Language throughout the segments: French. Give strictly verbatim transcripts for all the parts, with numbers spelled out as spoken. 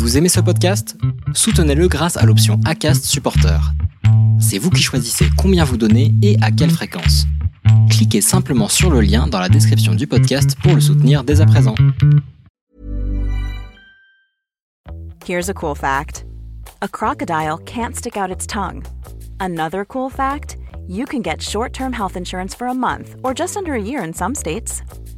Vous aimez ce podcast ? Soutenez-le grâce à l'option Acast Supporter. C'est vous qui choisissez combien vous donnez et à quelle fréquence. Cliquez simplement sur le lien dans la description du podcast pour le soutenir dès à présent. Here's a cool fact. A crocodile can't stick out its tongue. Another cool fact, you can get short-term health insurance for a month or just under a year in some states.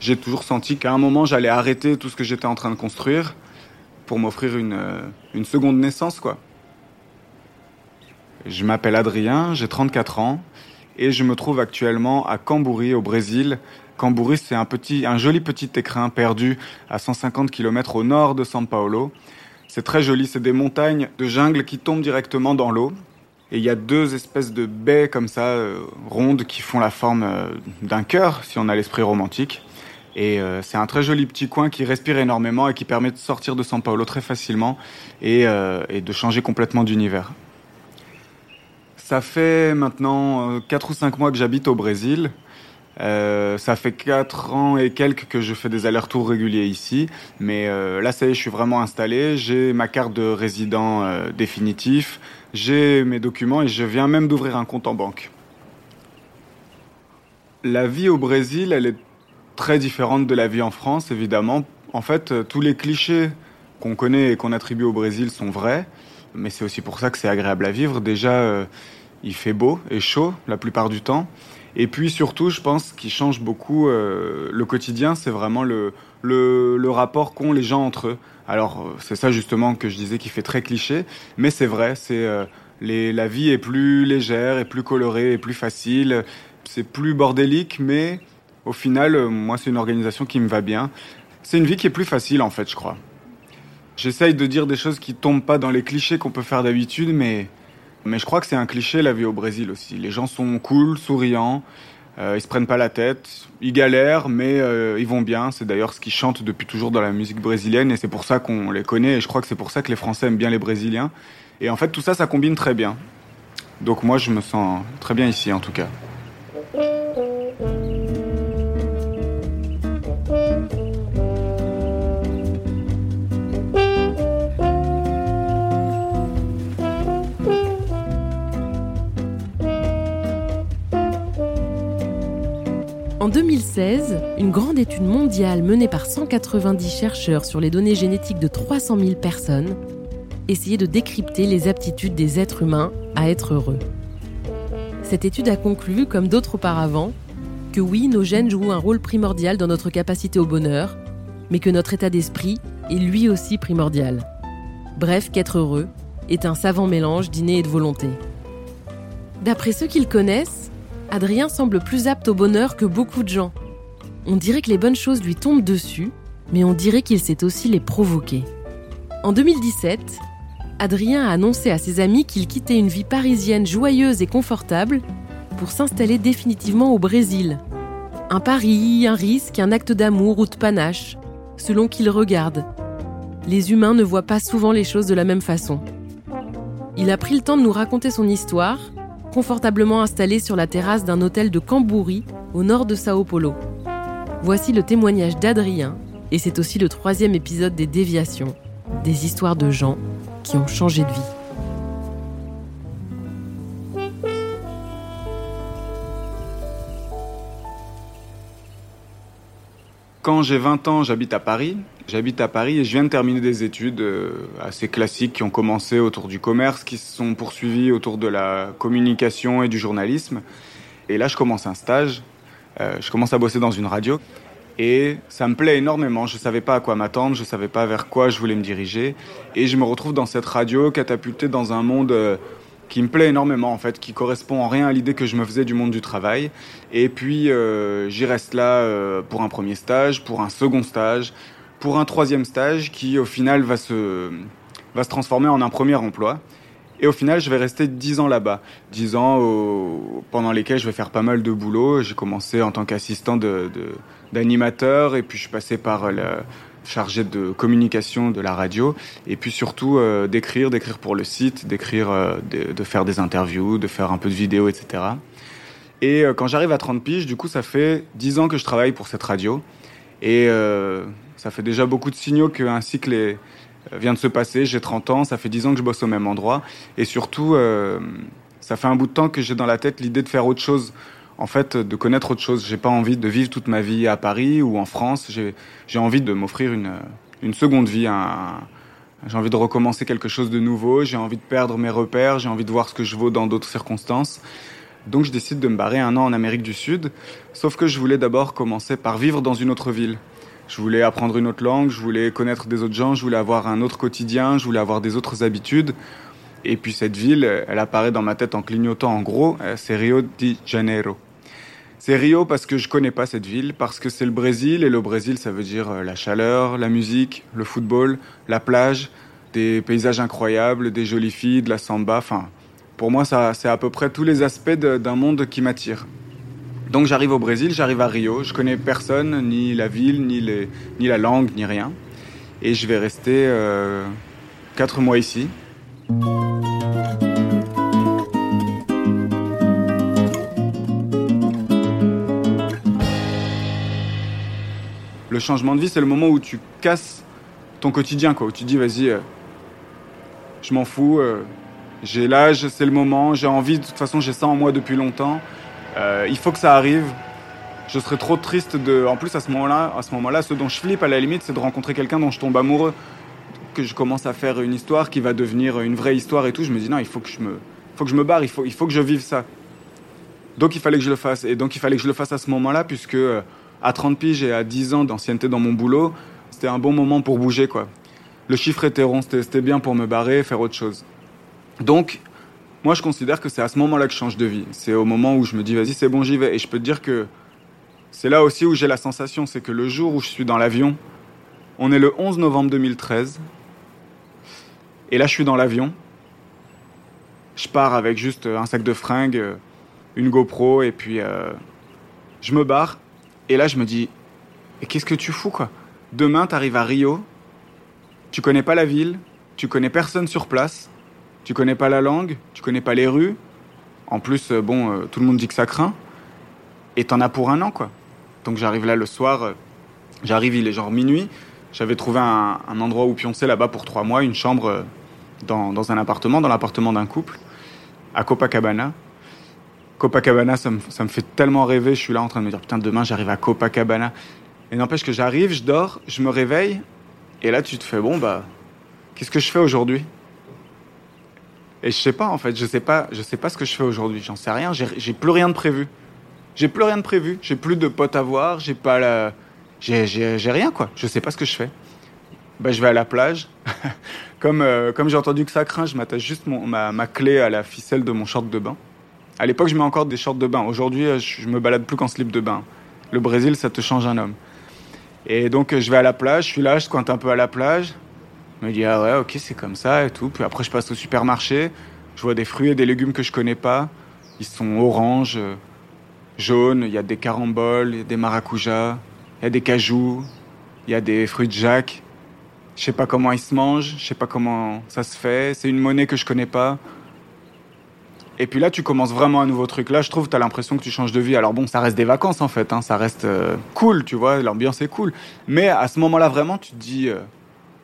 j'ai toujours senti qu'à un moment, j'allais arrêter tout ce que j'étais en train de construire pour m'offrir une, une seconde naissance, quoi. Je m'appelle Adrien, j'ai trente-quatre ans et je me trouve actuellement à Camburi, au Brésil. Camburi, c'est un, petit, un joli petit écrin perdu à cent cinquante kilomètres au nord de São Paulo. C'est très joli, c'est des montagnes de jungle qui tombent directement dans l'eau. Et il y a deux espèces de baies comme ça, euh, rondes, qui font la forme euh, d'un cœur, si on a l'esprit romantique. Et euh, c'est un très joli petit coin qui respire énormément et qui permet de sortir de São Paulo très facilement et, euh, et de changer complètement d'univers. Ça fait maintenant euh, quatre ou cinq mois que j'habite au Brésil. Euh, ça fait quatre ans et quelques que je fais des allers-retours réguliers ici. Mais euh, là, ça y est, je suis vraiment installé. J'ai ma carte de résident euh, définitif. J'ai mes documents et je viens même d'ouvrir un compte en banque. La vie au Brésil, elle est très différente de la vie en France, évidemment. En fait, tous les clichés qu'on connaît et qu'on attribue au Brésil sont vrais, mais c'est aussi pour ça que c'est agréable à vivre. Déjà, euh, il fait beau et chaud la plupart du temps. Et puis surtout, je pense qu'il change beaucoup euh, le quotidien, c'est vraiment le, le, le rapport qu'ont les gens entre eux. Alors, c'est ça justement que je disais qui fait très cliché, mais c'est vrai, c'est, euh, les, la vie est plus légère, est plus colorée, est plus facile, c'est plus bordélique, mais au final, euh, moi, c'est une organisation qui me va bien. C'est une vie qui est plus facile, en fait, je crois. J'essaye de dire des choses qui tombent pas dans les clichés qu'on peut faire d'habitude, mais... Mais je crois que c'est un cliché, la vie au Brésil aussi. Les gens sont cool, souriants, euh, ils se prennent pas la tête, ils galèrent, mais euh, ils vont bien. C'est d'ailleurs ce qu'ils chantent depuis toujours dans la musique brésilienne et c'est pour ça qu'on les connaît. Et je crois que c'est pour ça que les Français aiment bien les Brésiliens. Et en fait, tout ça, ça combine très bien. Donc moi, je me sens très bien ici, en tout cas. En deux mille seize, une grande étude mondiale menée par cent quatre-vingt-dix chercheurs sur les données génétiques de trois cent mille personnes essayait de décrypter les aptitudes des êtres humains à être heureux. Cette étude a conclu, comme d'autres auparavant, que oui, nos gènes jouent un rôle primordial dans notre capacité au bonheur, mais que notre état d'esprit est lui aussi primordial. Bref, qu'être heureux est un savant mélange d'inné et de volonté. D'après ceux qui le connaissent, Adrien semble plus apte au bonheur que beaucoup de gens. On dirait que les bonnes choses lui tombent dessus, mais on dirait qu'il sait aussi les provoquer. En deux mille dix-sept, Adrien a annoncé à ses amis qu'il quittait une vie parisienne joyeuse et confortable pour s'installer définitivement au Brésil. Un pari, un risque, un acte d'amour ou de panache, selon qu'il regarde. Les humains ne voient pas souvent les choses de la même façon. Il a pris le temps de nous raconter son histoire, confortablement installé sur la terrasse d'un hôtel de Camburi, au nord de São Paulo. Voici le témoignage d'Adrien, et c'est aussi le troisième épisode des Déviations, des histoires de gens qui ont changé de vie. Quand j'ai vingt ans, j'habite à Paris. J'habite à Paris et je viens de terminer des études assez classiques qui ont commencé autour du commerce, qui se sont poursuivies autour de la communication et du journalisme. Et là, je commence un stage, euh, je commence à bosser dans une radio et ça me plaît énormément. Je ne savais pas à quoi m'attendre, je ne savais pas vers quoi je voulais me diriger. Et je me retrouve dans cette radio, catapultée dans un monde euh, qui me plaît énormément, en fait, qui correspond en rien à l'idée que je me faisais du monde du travail. Et puis, euh, j'y reste là euh, pour un premier stage, pour un second stage, pour un troisième stage qui, au final, va se, va se transformer en un premier emploi. Et au final, je vais rester dix ans là-bas. dix ans au... pendant lesquels je vais faire pas mal de boulot. J'ai commencé en tant qu'assistant de, de, d'animateur et puis je suis passé par la chargée de communication de la radio. Et puis surtout euh, d'écrire, d'écrire pour le site, d'écrire, euh, de, de faire des interviews, de faire un peu de vidéos, et cetera. Et euh, quand j'arrive à trente piges, du coup, ça fait dix ans que je travaille pour cette radio. Et euh, ça fait déjà beaucoup de signaux qu'un cycle est... vient de se passer, j'ai trente ans, ça fait dix ans que je bosse au même endroit. Et surtout, euh, ça fait un bout de temps que j'ai dans la tête l'idée de faire autre chose, en fait, de connaître autre chose. J'ai pas envie de vivre toute ma vie à Paris ou en France. J'ai, j'ai envie de m'offrir une, une seconde vie. Un, j'ai envie de recommencer quelque chose de nouveau. J'ai envie de perdre mes repères. J'ai envie de voir ce que je vaux dans d'autres circonstances. Donc, je décide de me barrer un an en Amérique du Sud. Sauf que je voulais d'abord commencer par vivre dans une autre ville. Je voulais apprendre une autre langue, je voulais connaître des autres gens, je voulais avoir un autre quotidien, je voulais avoir des autres habitudes. Et puis cette ville, elle apparaît dans ma tête en clignotant en gros, c'est Rio de Janeiro. C'est Rio parce que je connais pas cette ville, parce que c'est le Brésil, et le Brésil ça veut dire la chaleur, la musique, le football, la plage, des paysages incroyables, des jolies filles, de la samba, enfin... Pour moi, ça, c'est à peu près tous les aspects de, d'un monde qui m'attire. Donc j'arrive au Brésil, j'arrive à Rio, je connais personne, ni la ville, ni, les, ni la langue, ni rien. Et je vais rester euh, quatre mois ici. Le changement de vie, c'est le moment où tu casses ton quotidien, quoi, où tu dis, vas-y, euh, je m'en fous, euh, j'ai l'âge, c'est le moment, j'ai envie, de toute façon j'ai ça en moi depuis longtemps. Euh, il faut que ça arrive. Je serais trop triste de... En plus, à ce moment-là, à ce moment-là, ce dont je flippe, à la limite, c'est de rencontrer quelqu'un dont je tombe amoureux, que je commence à faire une histoire qui va devenir une vraie histoire et tout. Je me dis, non, il faut que je me, faut que je me barre, il faut, il faut que je vive ça. Donc, il fallait que je le fasse. Et donc, il fallait que je le fasse à ce moment-là, puisque euh, à trente piges et à dix ans d'ancienneté dans mon boulot, c'était un bon moment pour bouger, quoi. Le chiffre était rond, c'était, c'était bien pour me barrer et faire autre chose. Donc... Moi, je considère que c'est à ce moment-là que je change de vie. C'est au moment où je me dis, vas-y, c'est bon, j'y vais. Et je peux te dire que c'est là aussi où j'ai la sensation, c'est que le jour où je suis dans l'avion, on est le onze novembre deux mille treize, et là, je suis dans l'avion. Je pars avec juste un sac de fringues, une GoPro, et puis euh, je me barre. Et là, je me dis, mais qu'est-ce que tu fous, quoi ? Demain, t'arrives à Rio, tu connais pas la ville, tu connais personne sur place, tu connais pas la langue, tu connais pas les rues. En plus, bon, euh, tout le monde dit que ça craint. Et t'en as pour un an, quoi. Donc j'arrive là le soir, euh, j'arrive, il est genre minuit. J'avais trouvé un, un endroit où pioncer là-bas pour trois mois, une chambre euh, dans, dans un appartement, dans l'appartement d'un couple, à Copacabana. Copacabana, ça me, ça me fait tellement rêver. Je suis là en train de me dire, putain, demain, j'arrive à Copacabana. Et n'empêche que j'arrive, je dors, je me réveille. Et là, tu te fais, bon, bah, qu'est-ce que je fais aujourd'hui ? Et je sais pas, en fait, je sais pas, je sais pas ce que je fais aujourd'hui, j'en sais rien, j'ai, j'ai plus rien de prévu. J'ai plus rien de prévu, j'ai plus de potes à voir, j'ai pas la... J'ai, j'ai, j'ai rien, quoi, je sais pas ce que je fais. Bah, je vais à la plage. comme, euh, comme j'ai entendu que ça craint, je m'attache juste mon, ma, ma clé à la ficelle de mon short de bain. À l'époque, je mets encore des shorts de bain. Aujourd'hui, je, je me balade plus qu'en slip de bain. Le Brésil, ça te change un homme. Et donc, je vais à la plage, je suis là, je squinte un peu à la plage. Je me dis, ah ouais, ok, c'est comme ça et tout. Puis après, je passe au supermarché. Je vois des fruits et des légumes que je connais pas. Ils sont oranges, euh, jaunes. Il y a des caramboles, il y a des maracujas, il y a des cajous, il y a des fruits de Jacques. Je sais pas comment ils se mangent, je sais pas comment ça se fait. C'est une monnaie que je connais pas. Et puis là, tu commences vraiment un nouveau truc. Là, je trouve, t'as l'impression que tu changes de vie. Alors bon, ça reste des vacances, en fait, hein. Ça reste euh, cool, tu vois. L'ambiance est cool. Mais à ce moment-là, vraiment, tu te dis... Euh,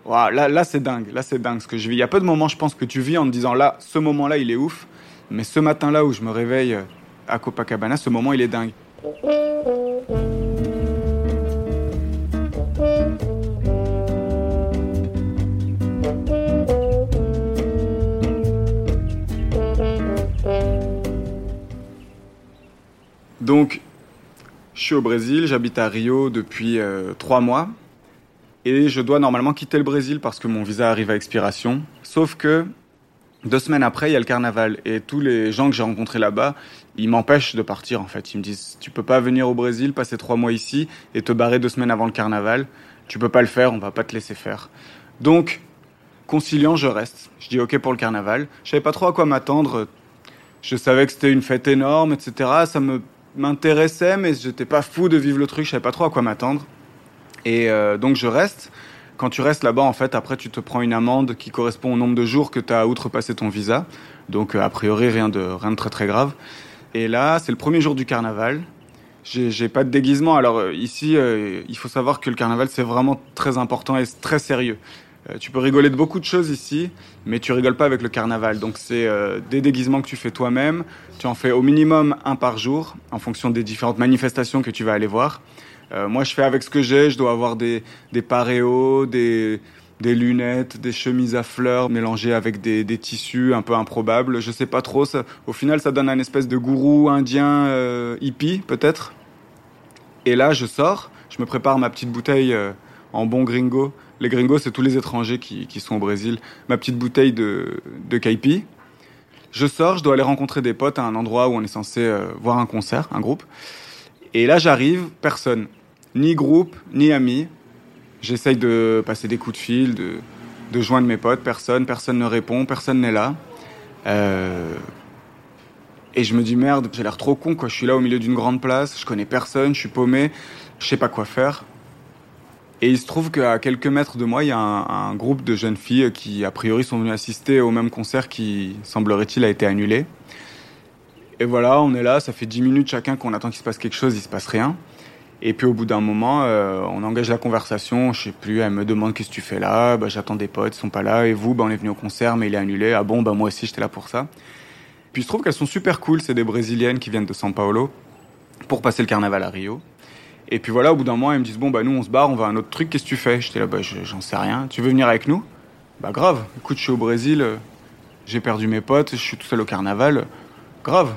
Wow, là, là, c'est dingue. Là, c'est dingue ce que je vis. Il y a peu de moments, je pense, que tu vis en te disant là, ce moment-là, il est ouf. Mais ce matin-là où je me réveille à Copacabana, ce moment, il est dingue. Donc, je suis au Brésil. J'habite à Rio depuis euh, trois mois. Et je dois normalement quitter le Brésil parce que mon visa arrive à expiration. Sauf que deux semaines après, il y a le carnaval. Et tous les gens que j'ai rencontrés là-bas, ils m'empêchent de partir, en fait. Ils me disent, tu peux pas venir au Brésil, passer trois mois ici et te barrer deux semaines avant le carnaval. Tu peux pas le faire, on va pas te laisser faire. Donc, Conciliant, je reste. Je dis OK pour le carnaval. Je savais pas trop à quoi m'attendre. Je savais que c'était une fête énorme, et cetera. Ça me, m'intéressait, mais j'étais pas fou de vivre le truc. Je savais pas trop à quoi m'attendre. Et euh, donc, je reste. Quand tu restes là-bas, en fait, après, tu te prends une amende qui correspond au nombre de jours que tu as outrepassé ton visa. Donc, euh, a priori, rien de, rien de très, très grave. Et là, c'est le premier jour du carnaval. J'ai, j'ai pas de déguisement. Alors, ici, euh, il faut savoir que le carnaval, c'est vraiment très important et très sérieux. Euh, tu peux rigoler de beaucoup de choses ici, mais tu rigoles pas avec le carnaval. Donc, c'est euh, des déguisements que tu fais toi-même. Tu en fais au minimum un par jour, en fonction des différentes manifestations que tu vas aller voir. Euh, moi, je fais avec ce que j'ai. Je dois avoir des, des paréos, des, des lunettes, des chemises à fleurs mélangées avec des, des tissus un peu improbables. Je sais pas trop. Ça, au final, ça donne un espèce de gourou indien euh, hippie, peut-être. Et là, je sors. Je me prépare ma petite bouteille euh, en bon gringo. Les gringos, c'est tous les étrangers qui, qui sont au Brésil. Ma petite bouteille de, de caipi. Je sors. Je dois aller rencontrer des potes à un endroit où on est censé euh, voir un concert, un groupe. Et là, j'arrive, personne. Ni groupe, ni amis. J'essaye de passer des coups de fil, de, de joindre mes potes. Personne, personne ne répond, personne n'est là. Euh... Et je me dis, merde, j'ai l'air trop con, quoi. Je suis là au milieu d'une grande place, je connais personne, je suis paumé, je sais pas quoi faire. Et il se trouve qu'à quelques mètres de moi, il y a un, un groupe de jeunes filles qui, a priori, sont venues assister au même concert qui, semblerait-il, a été annulé. Et voilà, on est là, ça fait dix minutes chacun qu'on attend qu'il se passe quelque chose, il se passe rien. Et puis au bout d'un moment, euh, on engage la conversation, je sais plus, elle me demande qu'est-ce que tu fais là, bah, j'attends des potes, ils sont pas là, et vous, bah, on est venu au concert, mais il est annulé, ah bon, bah, moi aussi j'étais là pour ça. Puis il se trouve qu'elles sont super cool, c'est des Brésiliennes qui viennent de São Paulo pour passer le carnaval à Rio. Et puis voilà, au bout d'un moment, elles me disent, bon, bah, nous on se barre, on va à un autre truc, qu'est-ce que tu fais ? J'étais là, bah, j'en sais rien, tu veux venir avec nous ? Bah grave, écoute, je suis au Brésil, euh, j'ai perdu mes potes, je suis tout seul au carnaval, euh, grave.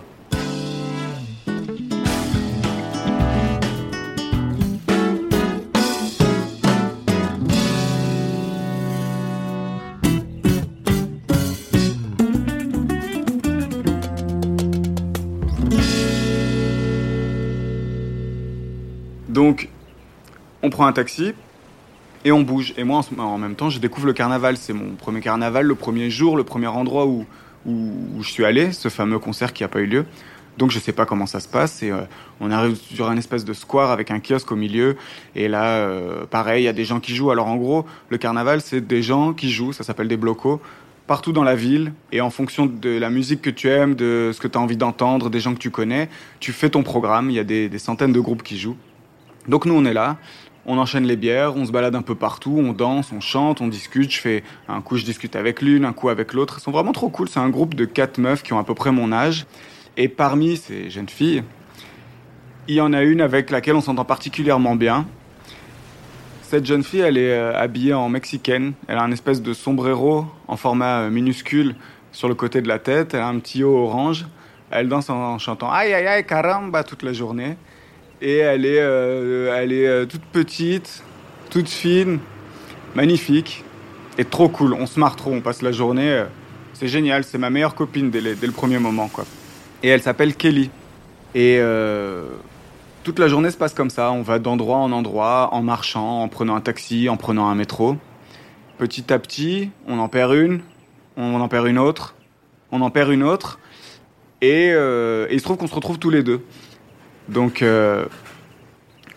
Donc, on prend un taxi et on bouge. Et moi, en même temps, je découvre le carnaval. C'est mon premier carnaval, le premier jour, le premier endroit où, où, où je suis allé, ce fameux concert qui n'a pas eu lieu. Donc, je ne sais pas comment ça se passe. Et, euh, on arrive sur un espèce de square avec un kiosque au milieu. Et là, euh, pareil, il y a des gens qui jouent. Alors, en gros, le carnaval, c'est des gens qui jouent. Ça s'appelle des blocos. Partout dans la ville, et en fonction de la musique que tu aimes, de ce que tu as envie d'entendre, des gens que tu connais, tu fais ton programme. Il y a des, des centaines de groupes qui jouent. Donc nous, on est là, on enchaîne les bières, on se balade un peu partout, on danse, on chante, on discute. Je fais un coup, je discute avec l'une, un coup avec l'autre. Ils sont vraiment trop cool. C'est un groupe de quatre meufs qui ont à peu près mon âge. Et parmi ces jeunes filles, il y en a une avec laquelle on s'entend particulièrement bien. Cette jeune fille, elle est habillée en mexicaine. Elle a un espèce de sombrero en format minuscule sur le côté de la tête. Elle a un petit haut orange. Elle danse en chantant « Aïe, aïe, aïe, caramba » toute la journée. Et elle est, euh, elle est euh, toute petite, toute fine, magnifique et trop cool. On se marre trop, on passe la journée. Euh, c'est génial, c'est ma meilleure copine dès, les, dès le premier moment, quoi. Et elle s'appelle Kelly. Et euh, toute la journée se passe comme ça. On va d'endroit en endroit, en marchant, en prenant un taxi, en prenant un métro. Petit à petit, on en perd une, on en perd une autre, on en perd une autre. Et, euh, et il se trouve qu'on se retrouve tous les deux. Donc, euh,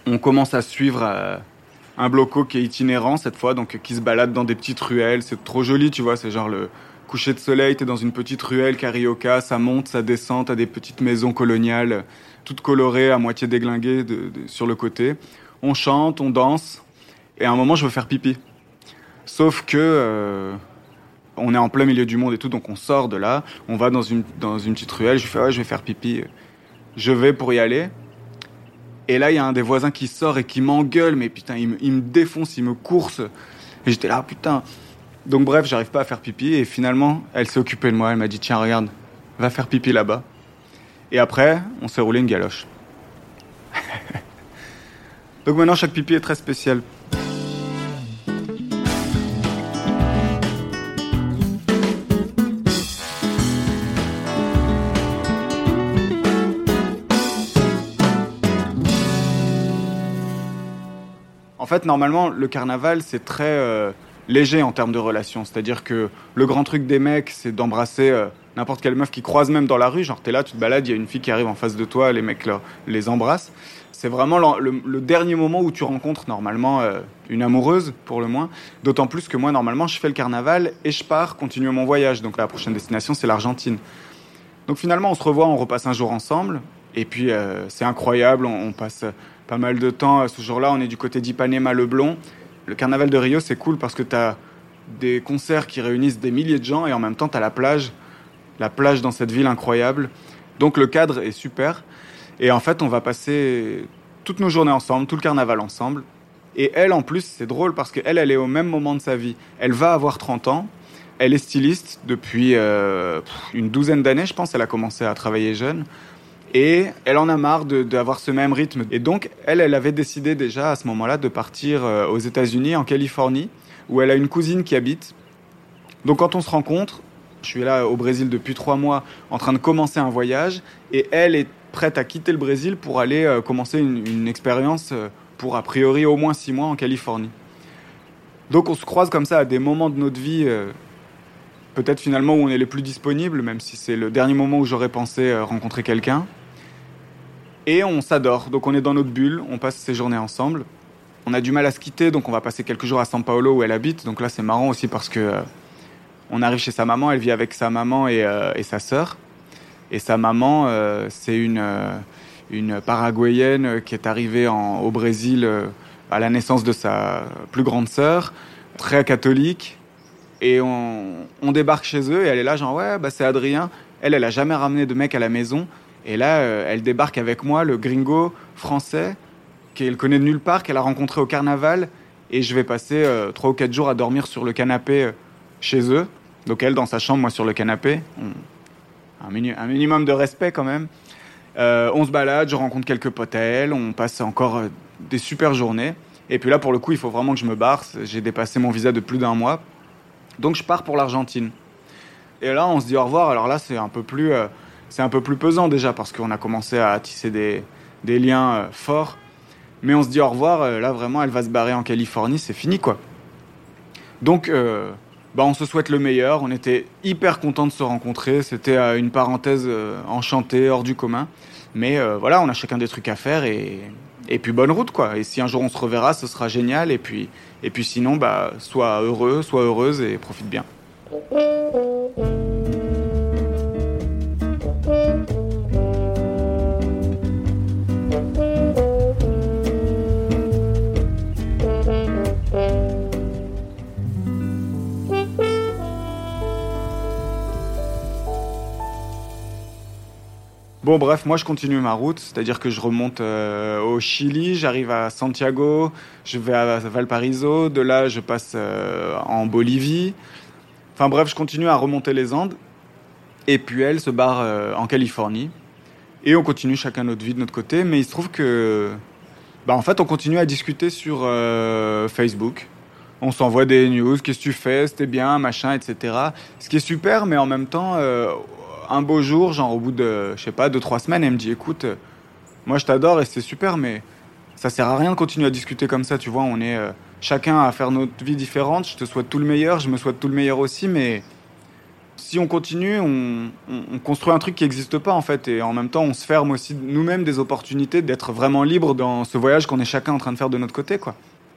on commence à suivre euh, un bloco qui est itinérant cette fois, donc qui se balade dans des petites ruelles. C'est trop joli, tu vois, c'est genre le coucher de soleil, t'es dans une petite ruelle carioca, ça monte, ça descend, t'as des petites maisons coloniales, toutes colorées, à moitié déglinguées de, de, sur le côté. On chante, on danse, et à un moment, je veux faire pipi. Sauf que... Euh, on est en plein milieu du monde et tout, donc on sort de là, on va dans une, dans une petite ruelle, je fais « ouais, je vais faire pipi ». Je vais pour y aller. Et là, il y a un des voisins qui sort et qui m'engueule. Mais putain, il me, il me défonce, il me course. Et j'étais là, ah, putain. Donc bref, j'arrive pas à faire pipi. Et finalement, elle s'est occupée de moi. Elle m'a dit, tiens, regarde, va faire pipi là-bas. Et après, on s'est roulé une galoche. Donc maintenant, chaque pipi est très spécial. En fait, normalement, le carnaval, c'est très... Euh, léger en termes de relations. C'est-à-dire que le grand truc des mecs, c'est d'embrasser euh, n'importe quelle meuf qui croise même dans la rue. Genre, t'es là, tu te balades, il y a une fille qui arrive en face de toi, les mecs là, les embrassent. C'est vraiment le, le, le dernier moment où tu rencontres normalement euh, une amoureuse, pour le moins. D'autant plus que moi, normalement, je fais le carnaval et je pars continuer mon voyage. Donc la prochaine destination, c'est l'Argentine. Donc finalement, on se revoit, on repasse un jour ensemble. Et puis, euh, c'est incroyable, on, on passe pas mal de temps. Ce jour-là, on est du côté d'Ipanema, Leblon. Le carnaval de Rio, c'est cool parce que t'as des concerts qui réunissent des milliers de gens et en même temps, t'as la plage. La plage dans cette ville incroyable. Donc le cadre est super. Et en fait, on va passer toutes nos journées ensemble, tout le carnaval ensemble. Et elle, en plus, c'est drôle parce qu'elle, elle est au même moment de sa vie. Elle va avoir trente ans. Elle est styliste depuis euh, une douzaine d'années, je pense. Elle a commencé à travailler jeune. Et elle en a marre de, d'avoir ce même rythme. Et donc, elle, elle avait décidé déjà à ce moment-là de partir aux États-Unis, en Californie, où elle a une cousine qui habite. Donc, quand on se rencontre, je suis là au Brésil depuis trois mois, en train de commencer un voyage. Et elle est prête à quitter le Brésil pour aller euh, commencer une, une expérience euh, pour a priori au moins six mois en Californie. Donc on se croise comme ça à des moments de notre vie, euh, peut-être finalement où on est les plus disponibles, même si c'est le dernier moment où j'aurais pensé euh, rencontrer quelqu'un. Et on s'adore, donc on est dans notre bulle, on passe ces journées ensemble. On a du mal à se quitter, donc on va passer quelques jours à São Paulo où elle habite. Donc là c'est marrant aussi parce que euh, on arrive chez sa maman, elle vit avec sa maman et, euh, et sa sœur. Et sa maman, euh, c'est une, euh, une Paraguayenne qui est arrivée en, au Brésil euh, à la naissance de sa plus grande sœur, très catholique. Et on, on débarque chez eux et elle est là genre « Ouais, bah, c'est Adrien ». Elle, elle n'a jamais ramené de mec à la maison. Et là, euh, elle débarque avec moi, le gringo français, qu'elle connaît de nulle part, qu'elle a rencontré au carnaval. Et je vais passer euh, trois ou quatre jours à dormir sur le canapé euh, chez eux. Donc elle, dans sa chambre, moi sur le canapé. On... Un, minu- un minimum de respect quand même. Euh, on se balade, je rencontre quelques potes à elle, on passe encore euh, des super journées. Et puis là, pour le coup, il faut vraiment que je me barre. J'ai dépassé mon visa de plus d'un mois. Donc je pars pour l'Argentine. Et là, on se dit au revoir. Alors là, c'est un peu plus, euh, c'est un peu plus pesant déjà parce qu'on a commencé à tisser des, des liens euh, forts. Mais on se dit au revoir. Euh, là, vraiment, elle va se barrer en Californie. C'est fini, quoi. Donc... Euh, Bah, on se souhaite le meilleur, on était hyper contents de se rencontrer, c'était euh, une parenthèse euh, enchantée, hors du commun. Mais euh, voilà, on a chacun des trucs à faire et, et puis bonne route, quoi. Et si un jour on se reverra, ce sera génial. Et puis, et puis sinon, bah, sois heureux, sois heureuse et profite bien. Bon, bref, moi, je continue ma route, c'est-à-dire que je remonte euh, au Chili, j'arrive à Santiago, je vais à Valparaiso, de là, je passe euh, en Bolivie. Enfin bref, je continue à remonter les Andes. Et puis, elle se barre euh, en Californie. Et on continue chacun notre vie de notre côté. Mais il se trouve que... Bah, en fait, on continue à discuter sur euh, Facebook. On s'envoie des news, qu'est-ce que tu fais, c'était bien, machin, et cetera. Ce qui est super, mais en même temps... Euh, Un beau jour, genre au bout de, je sais pas, deux, trois semaines, elle me dit « Écoute, euh, moi je t'adore et c'est super, mais ça sert à rien de continuer à discuter comme ça, tu vois, on est euh, chacun à faire notre vie différente, je te souhaite tout le meilleur, je me souhaite tout le meilleur aussi, mais si on continue, on, on, on construit un truc qui n'existe pas en fait, et en même temps, on se ferme aussi nous-mêmes des opportunités d'être vraiment libres dans ce voyage qu'on est chacun en train de faire de notre côté, quoi. »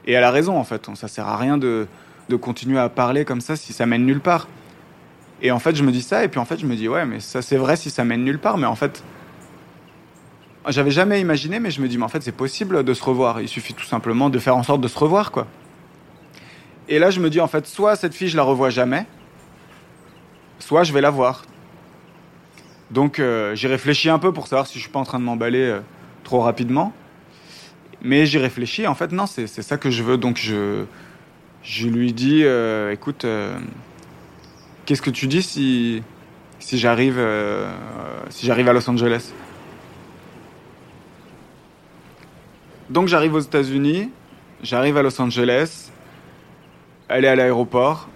Et elle a raison en fait, ça sert à rien de, de continuer à parler comme ça si ça mène nulle part. Et en fait, je me dis ça, et puis en fait, je me dis, ouais, mais ça, c'est vrai si ça mène nulle part, mais en fait, j'avais jamais imaginé, mais je me dis, mais en fait, c'est possible de se revoir. Il suffit tout simplement de faire en sorte de se revoir, quoi. Et là, je me dis, en fait, soit cette fille, je la revois jamais, soit je vais la voir. Donc, euh, j'y réfléchis un peu pour savoir si je suis pas en train de m'emballer euh, trop rapidement. Mais j'y réfléchis, en fait, non, c'est, c'est ça que je veux. Donc, je, je lui dis, euh, écoute... Euh, Qu'est-ce que tu dis si, si, j'arrive, euh, si j'arrive à Los Angeles ? Donc j'arrive aux États-Unis, j'arrive à Los Angeles, elle est à l'aéroport,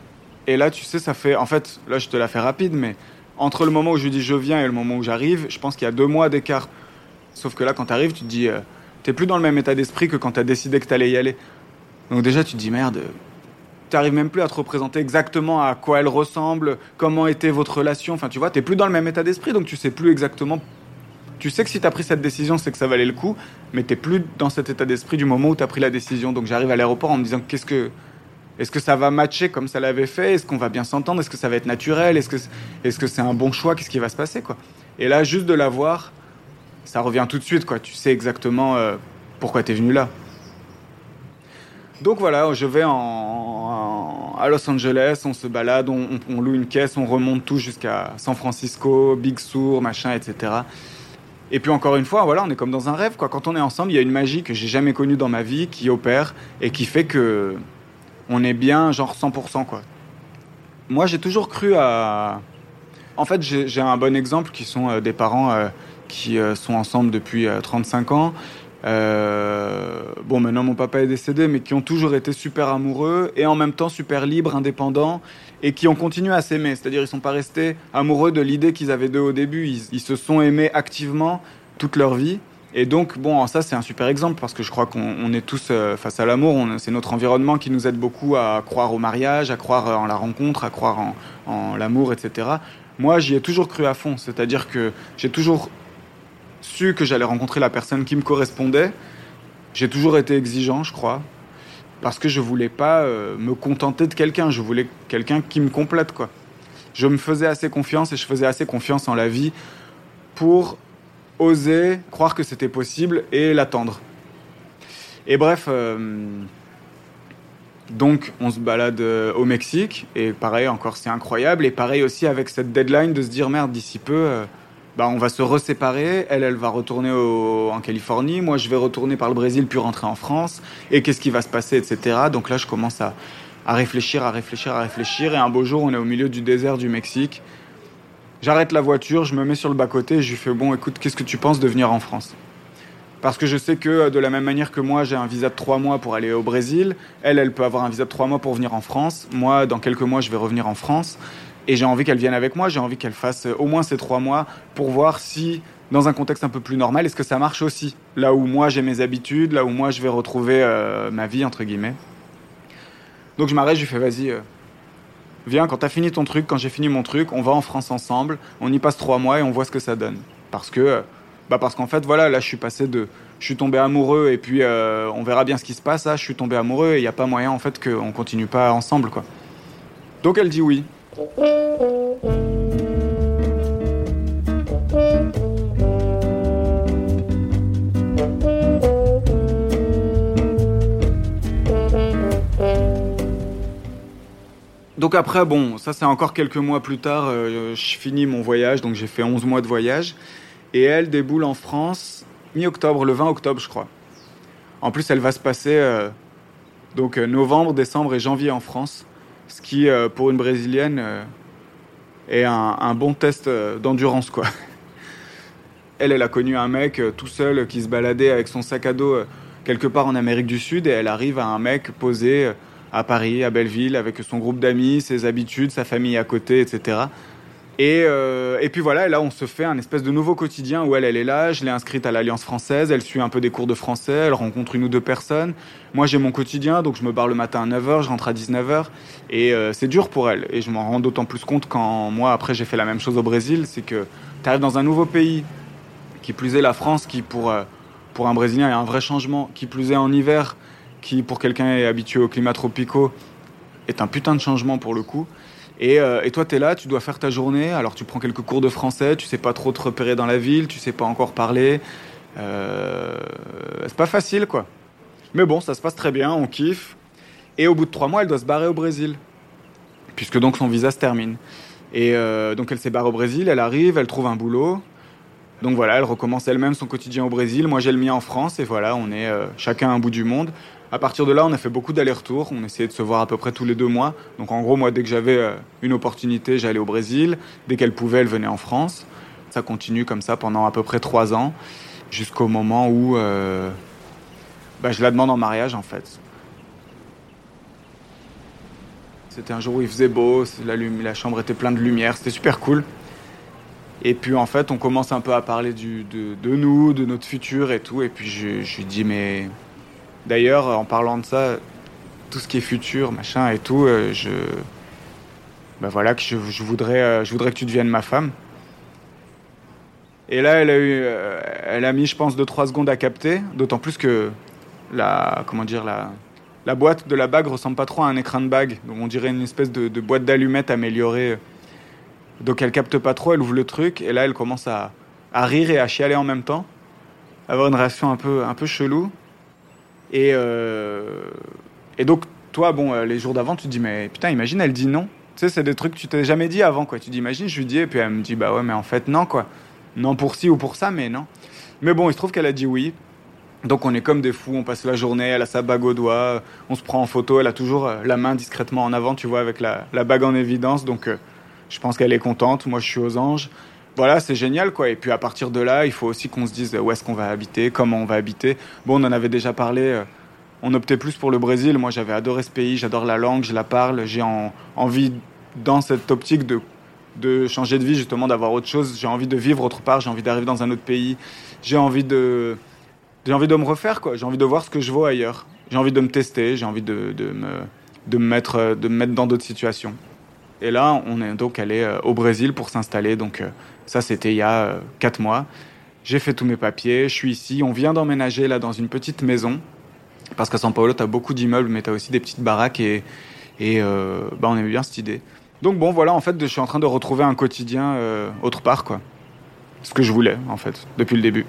et là tu sais, ça fait. En fait, là je te la fais rapide, mais entre le moment où je lui dis je viens et le moment où j'arrive, je pense qu'il y a deux mois d'écart. Sauf que là, quand t'arrives, tu te dis, euh, t'es plus dans le même état d'esprit que quand t'as décidé que t'allais y aller. Donc déjà, tu te dis merde. tu n'arrives même plus à te représenter exactement à quoi elle ressemble, comment était votre relation. Enfin, tu vois, tu n'es plus dans le même état d'esprit, donc tu ne sais plus exactement... Tu sais que si tu as pris cette décision, c'est que ça valait le coup, mais tu n'es plus dans cet état d'esprit du moment où tu as pris la décision. Donc j'arrive à l'aéroport en me disant, qu'est-ce que... Est-ce que ça va matcher comme ça l'avait fait ? Est-ce qu'on va bien s'entendre ? Est-ce que ça va être naturel ? Est-ce que, est-ce que c'est un bon choix ? Qu'est-ce qui va se passer, quoi ? Et là, juste de la voir, ça revient tout de suite, quoi. Tu sais exactement euh, pourquoi t'es venu là. Donc voilà, je vais en, en, à Los Angeles, on se balade, on, on, on loue une caisse, on remonte tout jusqu'à San Francisco, Big Sur, machin, et cetera. Et puis encore une fois, voilà, on est comme dans un rêve, quoi. Quand on est ensemble, il y a une magie que j'ai jamais connue dans ma vie qui opère et qui fait que... on est bien genre cent pour cent, quoi. Moi, j'ai toujours cru à... En fait, j'ai, j'ai un bon exemple qui sont euh, des parents euh, qui euh, sont ensemble depuis euh, trente-cinq ans. Euh... Bon, maintenant, mon papa est décédé, mais qui ont toujours été super amoureux et en même temps super libres, indépendants et qui ont continué à s'aimer. C'est-à-dire, ils ne sont pas restés amoureux de l'idée qu'ils avaient d'eux au début. Ils, ils se sont aimés activement toute leur vie. Et donc, bon, ça, c'est un super exemple parce que je crois qu'on on est tous euh, face à l'amour. On, c'est notre environnement qui nous aide beaucoup à croire au mariage, à croire en la rencontre, à croire en, en l'amour, et cetera. Moi, j'y ai toujours cru à fond. C'est-à-dire que j'ai toujours su que j'allais rencontrer la personne qui me correspondait. J'ai toujours été exigeant, je crois, parce que je voulais pas euh, me contenter de quelqu'un. Je voulais quelqu'un qui me complète, quoi. Je me faisais assez confiance et je faisais assez confiance en la vie pour... oser croire que c'était possible et l'attendre. Et bref, euh, donc on se balade euh, au Mexique, et pareil, encore c'est incroyable, et pareil aussi avec cette deadline de se dire merde, d'ici peu, euh, bah, on va se reséparer, elle, elle va retourner au, en Californie, moi je vais retourner par le Brésil puis rentrer en France, et qu'est-ce qui va se passer, et cetera. Donc là je commence à, à réfléchir, à réfléchir, à réfléchir, et un beau jour on est au milieu du désert du Mexique. J'arrête la voiture, je me mets sur le bas-côté et je lui fais « Bon, écoute, qu'est-ce que tu penses de venir en France ?» Parce que je sais que, de la même manière que moi, j'ai un visa de trois mois pour aller au Brésil, elle, elle peut avoir un visa de trois mois pour venir en France. Moi, dans quelques mois, je vais revenir en France. Et j'ai envie qu'elle vienne avec moi, j'ai envie qu'elle fasse au moins ces trois mois pour voir si, dans un contexte un peu plus normal, est-ce que ça marche aussi ? Là où moi, j'ai mes habitudes, là où moi, je vais retrouver euh, ma vie, entre guillemets. Donc je m'arrête, je lui fais « Vas-y... Euh, » Viens, quand t'as fini ton truc, quand j'ai fini mon truc, on va en France ensemble, on y passe trois mois et on voit ce que ça donne. Parce que, bah parce qu'en fait, voilà, là, je suis passé de... Je suis tombé amoureux et puis euh, on verra bien ce qui se passe, là, je suis tombé amoureux et il n'y a pas moyen, en fait, qu'on continue pas ensemble, quoi. Donc, elle dit oui. Donc après, bon, ça c'est encore quelques mois plus tard, euh, je finis mon voyage, donc j'ai fait onze mois de voyage. Et elle déboule en France mi-octobre, le vingt octobre je crois. En plus, elle va se passer euh, donc novembre, décembre et janvier en France, ce qui, euh, pour une Brésilienne, euh, est un, un bon test euh, d'endurance, quoi. Elle, elle a connu un mec euh, tout seul euh, qui se baladait avec son sac à dos euh, quelque part en Amérique du Sud et elle arrive à un mec posé... Euh, à Paris, à Belleville, avec son groupe d'amis, ses habitudes, sa famille à côté, et cetera. Et, euh, et puis voilà, et là, on se fait un espèce de nouveau quotidien où elle, elle est là, je l'ai inscrite à l'Alliance française, elle suit un peu des cours de français, elle rencontre une ou deux personnes. Moi, j'ai mon quotidien, donc je me barre le matin à neuf heures, je rentre à dix-neuf heures, et euh, c'est dur pour elle. Et je m'en rends d'autant plus compte quand, moi, après, j'ai fait la même chose au Brésil, c'est que tu arrives dans un nouveau pays, qui plus est la France, qui, pour, euh, pour un Brésilien, est un vrai changement, qui plus est en hiver... qui, pour quelqu'un est habitué aux climats tropicaux, est un putain de changement pour le coup. Et, euh, et toi, t'es là, tu dois faire ta journée, alors tu prends quelques cours de français, tu sais pas trop te repérer dans la ville, tu sais pas encore parler. Euh, c'est pas facile, quoi. Mais bon, ça se passe très bien, on kiffe. Et au bout de trois mois, elle doit se barrer au Brésil, puisque donc son visa se termine. Et euh, donc elle s'est barrée au Brésil, elle arrive, elle trouve un boulot... Donc voilà, elle recommence elle-même son quotidien au Brésil. Moi, j'ai le mien en France. Et voilà, on est euh, chacun à un bout du monde. À partir de là, on a fait beaucoup d'allers-retours. On essayait de se voir à peu près tous les deux mois. Donc en gros, moi, dès que j'avais euh, une opportunité, j'allais au Brésil. Dès qu'elle pouvait, elle venait en France. Ça continue comme ça pendant à peu près trois ans. Jusqu'au moment où euh, bah, je la demande en mariage, en fait. C'était un jour où il faisait beau. La, lum- la chambre était pleine de lumière. C'était super cool. Et puis, en fait, on commence un peu à parler du, de, de nous, de notre futur et tout. Et puis, je lui dis, mais... D'ailleurs, en parlant de ça, tout ce qui est futur, machin et tout, euh, je... Ben voilà, que je, je, voudrais, euh, je voudrais que tu deviennes ma femme. Et là, elle a, eu, euh, elle a mis, je pense, deux trois secondes à capter, d'autant plus que la, comment dire, la, la boîte de la bague ressemble pas trop à un écrin de bague. Donc on dirait une espèce de, de boîte d'allumettes améliorée. Donc elle capte pas trop, elle ouvre le truc, et là, elle commence à, à rire et à chialer en même temps, avoir une réaction un peu, un peu chelou. Et, euh, et donc, toi, bon, les jours d'avant, tu te dis, mais putain, imagine, elle dit non. Tu sais, c'est des trucs que tu t'es jamais dit avant, quoi. Tu dis, imagine, je lui dis, et puis elle me dit, bah ouais, mais en fait, non, quoi. Non pour ci ou pour ça, mais non. Mais bon, il se trouve qu'elle a dit oui. Donc, on est comme des fous, on passe la journée, elle a sa bague au doigt, on se prend en photo, elle a toujours la main discrètement en avant, tu vois, avec la, la bague en évidence. Donc, euh, je pense qu'elle est contente, moi, je suis aux anges. Voilà, c'est génial, quoi. Et puis, à partir de là, il faut aussi qu'on se dise où est-ce qu'on va habiter, comment on va habiter. Bon, on en avait déjà parlé... Euh, On optait plus pour le Brésil. Moi, j'avais adoré ce pays. J'adore la langue, je la parle. J'ai en, envie, dans cette optique, de, de changer de vie, justement, d'avoir autre chose. J'ai envie de vivre autre part. J'ai envie d'arriver dans un autre pays. J'ai envie de, j'ai envie de me refaire, quoi. J'ai envie de voir ce que je vaux ailleurs. J'ai envie de me tester. J'ai envie de, de, me, de, me, mettre, de me mettre dans d'autres situations. Et là, on est donc allé au Brésil pour s'installer. Donc ça, c'était il y a quatre mois. J'ai fait tous mes papiers. Je suis ici. On vient d'emménager, là, dans une petite maison. Parce qu'à São Paulo, t'as beaucoup d'immeubles, mais t'as aussi des petites baraques et, et euh, bah on aimait bien cette idée. Donc bon, voilà, en fait, je suis en train de retrouver un quotidien euh, autre part, quoi. Ce que je voulais, en fait, depuis le début.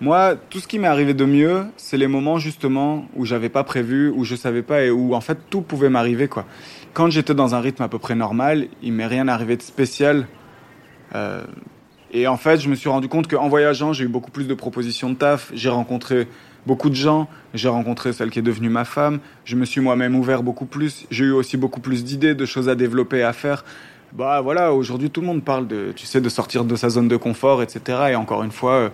Moi, tout ce qui m'est arrivé de mieux, c'est les moments, justement, où j'avais pas prévu, où je savais pas et où, en fait, tout pouvait m'arriver, quoi. Quand j'étais dans un rythme à peu près normal, il m'est rien arrivé de spécial. Euh, et en fait, je me suis rendu compte qu'en voyageant, j'ai eu beaucoup plus de propositions de taf, j'ai rencontré... beaucoup de gens, j'ai rencontré celle qui est devenue ma femme, je me suis moi-même ouvert beaucoup plus, j'ai eu aussi beaucoup plus d'idées, de choses à développer, à faire. Bah voilà, aujourd'hui tout le monde parle de, tu sais, de sortir de sa zone de confort, et cetera. Et encore une fois, euh,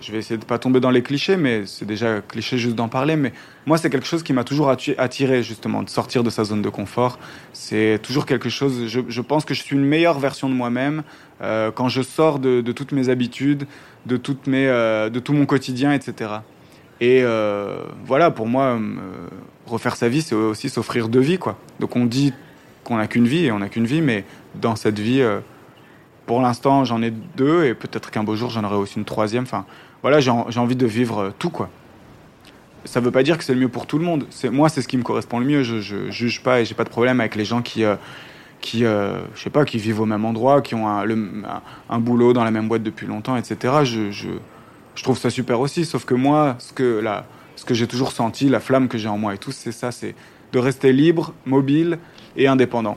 je vais essayer de pas tomber dans les clichés, mais c'est déjà cliché juste d'en parler, mais moi c'est quelque chose qui m'a toujours attiré, justement, de sortir de sa zone de confort. C'est toujours quelque chose, je, je pense que je suis une meilleure version de moi-même euh, quand je sors de, de toutes mes habitudes, de, toutes mes, euh, de tout mon quotidien, et cetera. Et euh, voilà, pour moi, euh, refaire sa vie, c'est aussi s'offrir deux vies, quoi. Donc on dit qu'on n'a qu'une vie, et on n'a qu'une vie, mais dans cette vie, euh, pour l'instant, j'en ai deux, et peut-être qu'un beau jour, j'en aurai aussi une troisième. Enfin, voilà, j'ai, en, j'ai envie de vivre tout, quoi. Ça ne veut pas dire que c'est le mieux pour tout le monde. C'est, moi, c'est ce qui me correspond le mieux. Je ne juge pas, et je n'ai pas de problème avec les gens qui, euh, qui, euh, je sais pas, qui vivent au même endroit, qui ont un, le, un, un boulot dans la même boîte depuis longtemps, et cetera. Je... je Je trouve ça super aussi, sauf que moi, ce que, la, ce que j'ai toujours senti, la flamme que j'ai en moi et tout, c'est ça, c'est de rester libre, mobile et indépendant.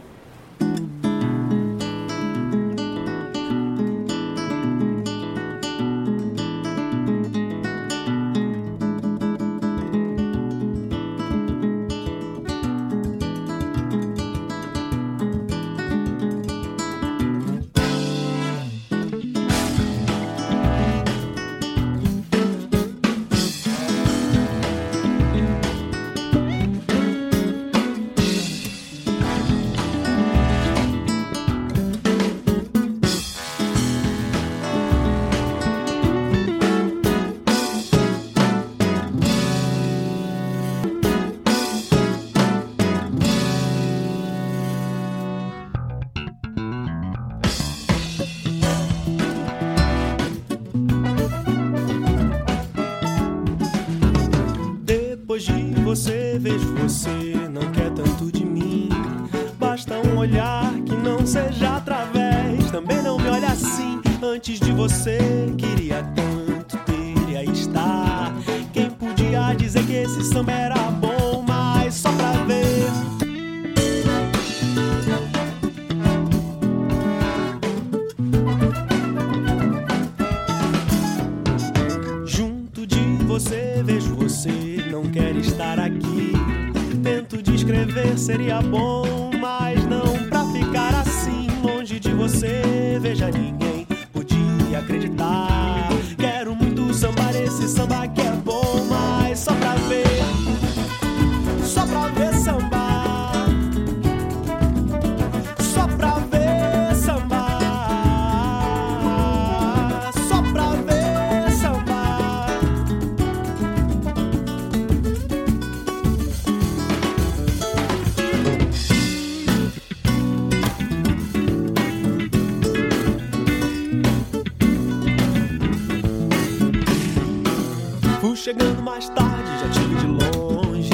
chegando mais tarde, já tive de longe.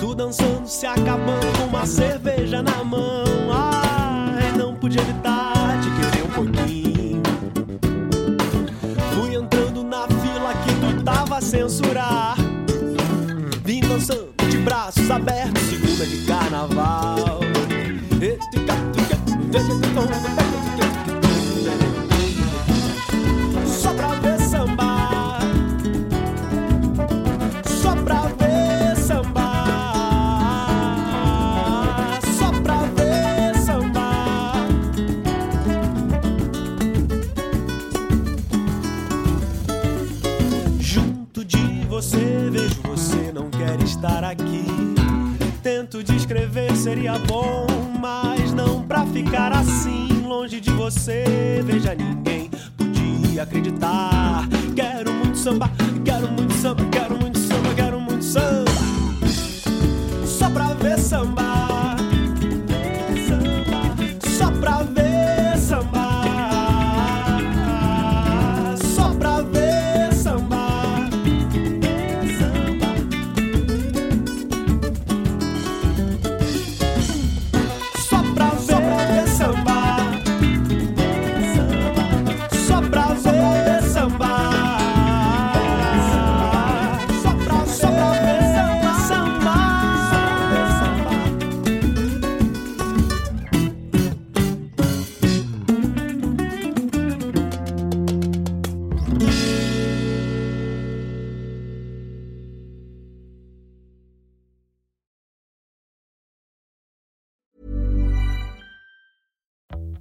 Tu dançando, se acabando, com uma cerveja na mão. Ai, não podia evitar de querer um pouquinho. Fui entrando na fila que tu tava a censurar. Vim dançando de braços abertos, segunda de carnaval. Só pra ver samba, só pra ver samba, só pra ver samba. Junto de você vejo você não quer estar aqui. Tento descrever, seria bom, mas não pra ficar assim. Longe de você, veja, ninguém podia acreditar. Quero muito samba, quero muito samba, quero muito samba, quero muito samba. Só pra ver samba, só pra ver samba, só pra ver samba. Só pra ver samba.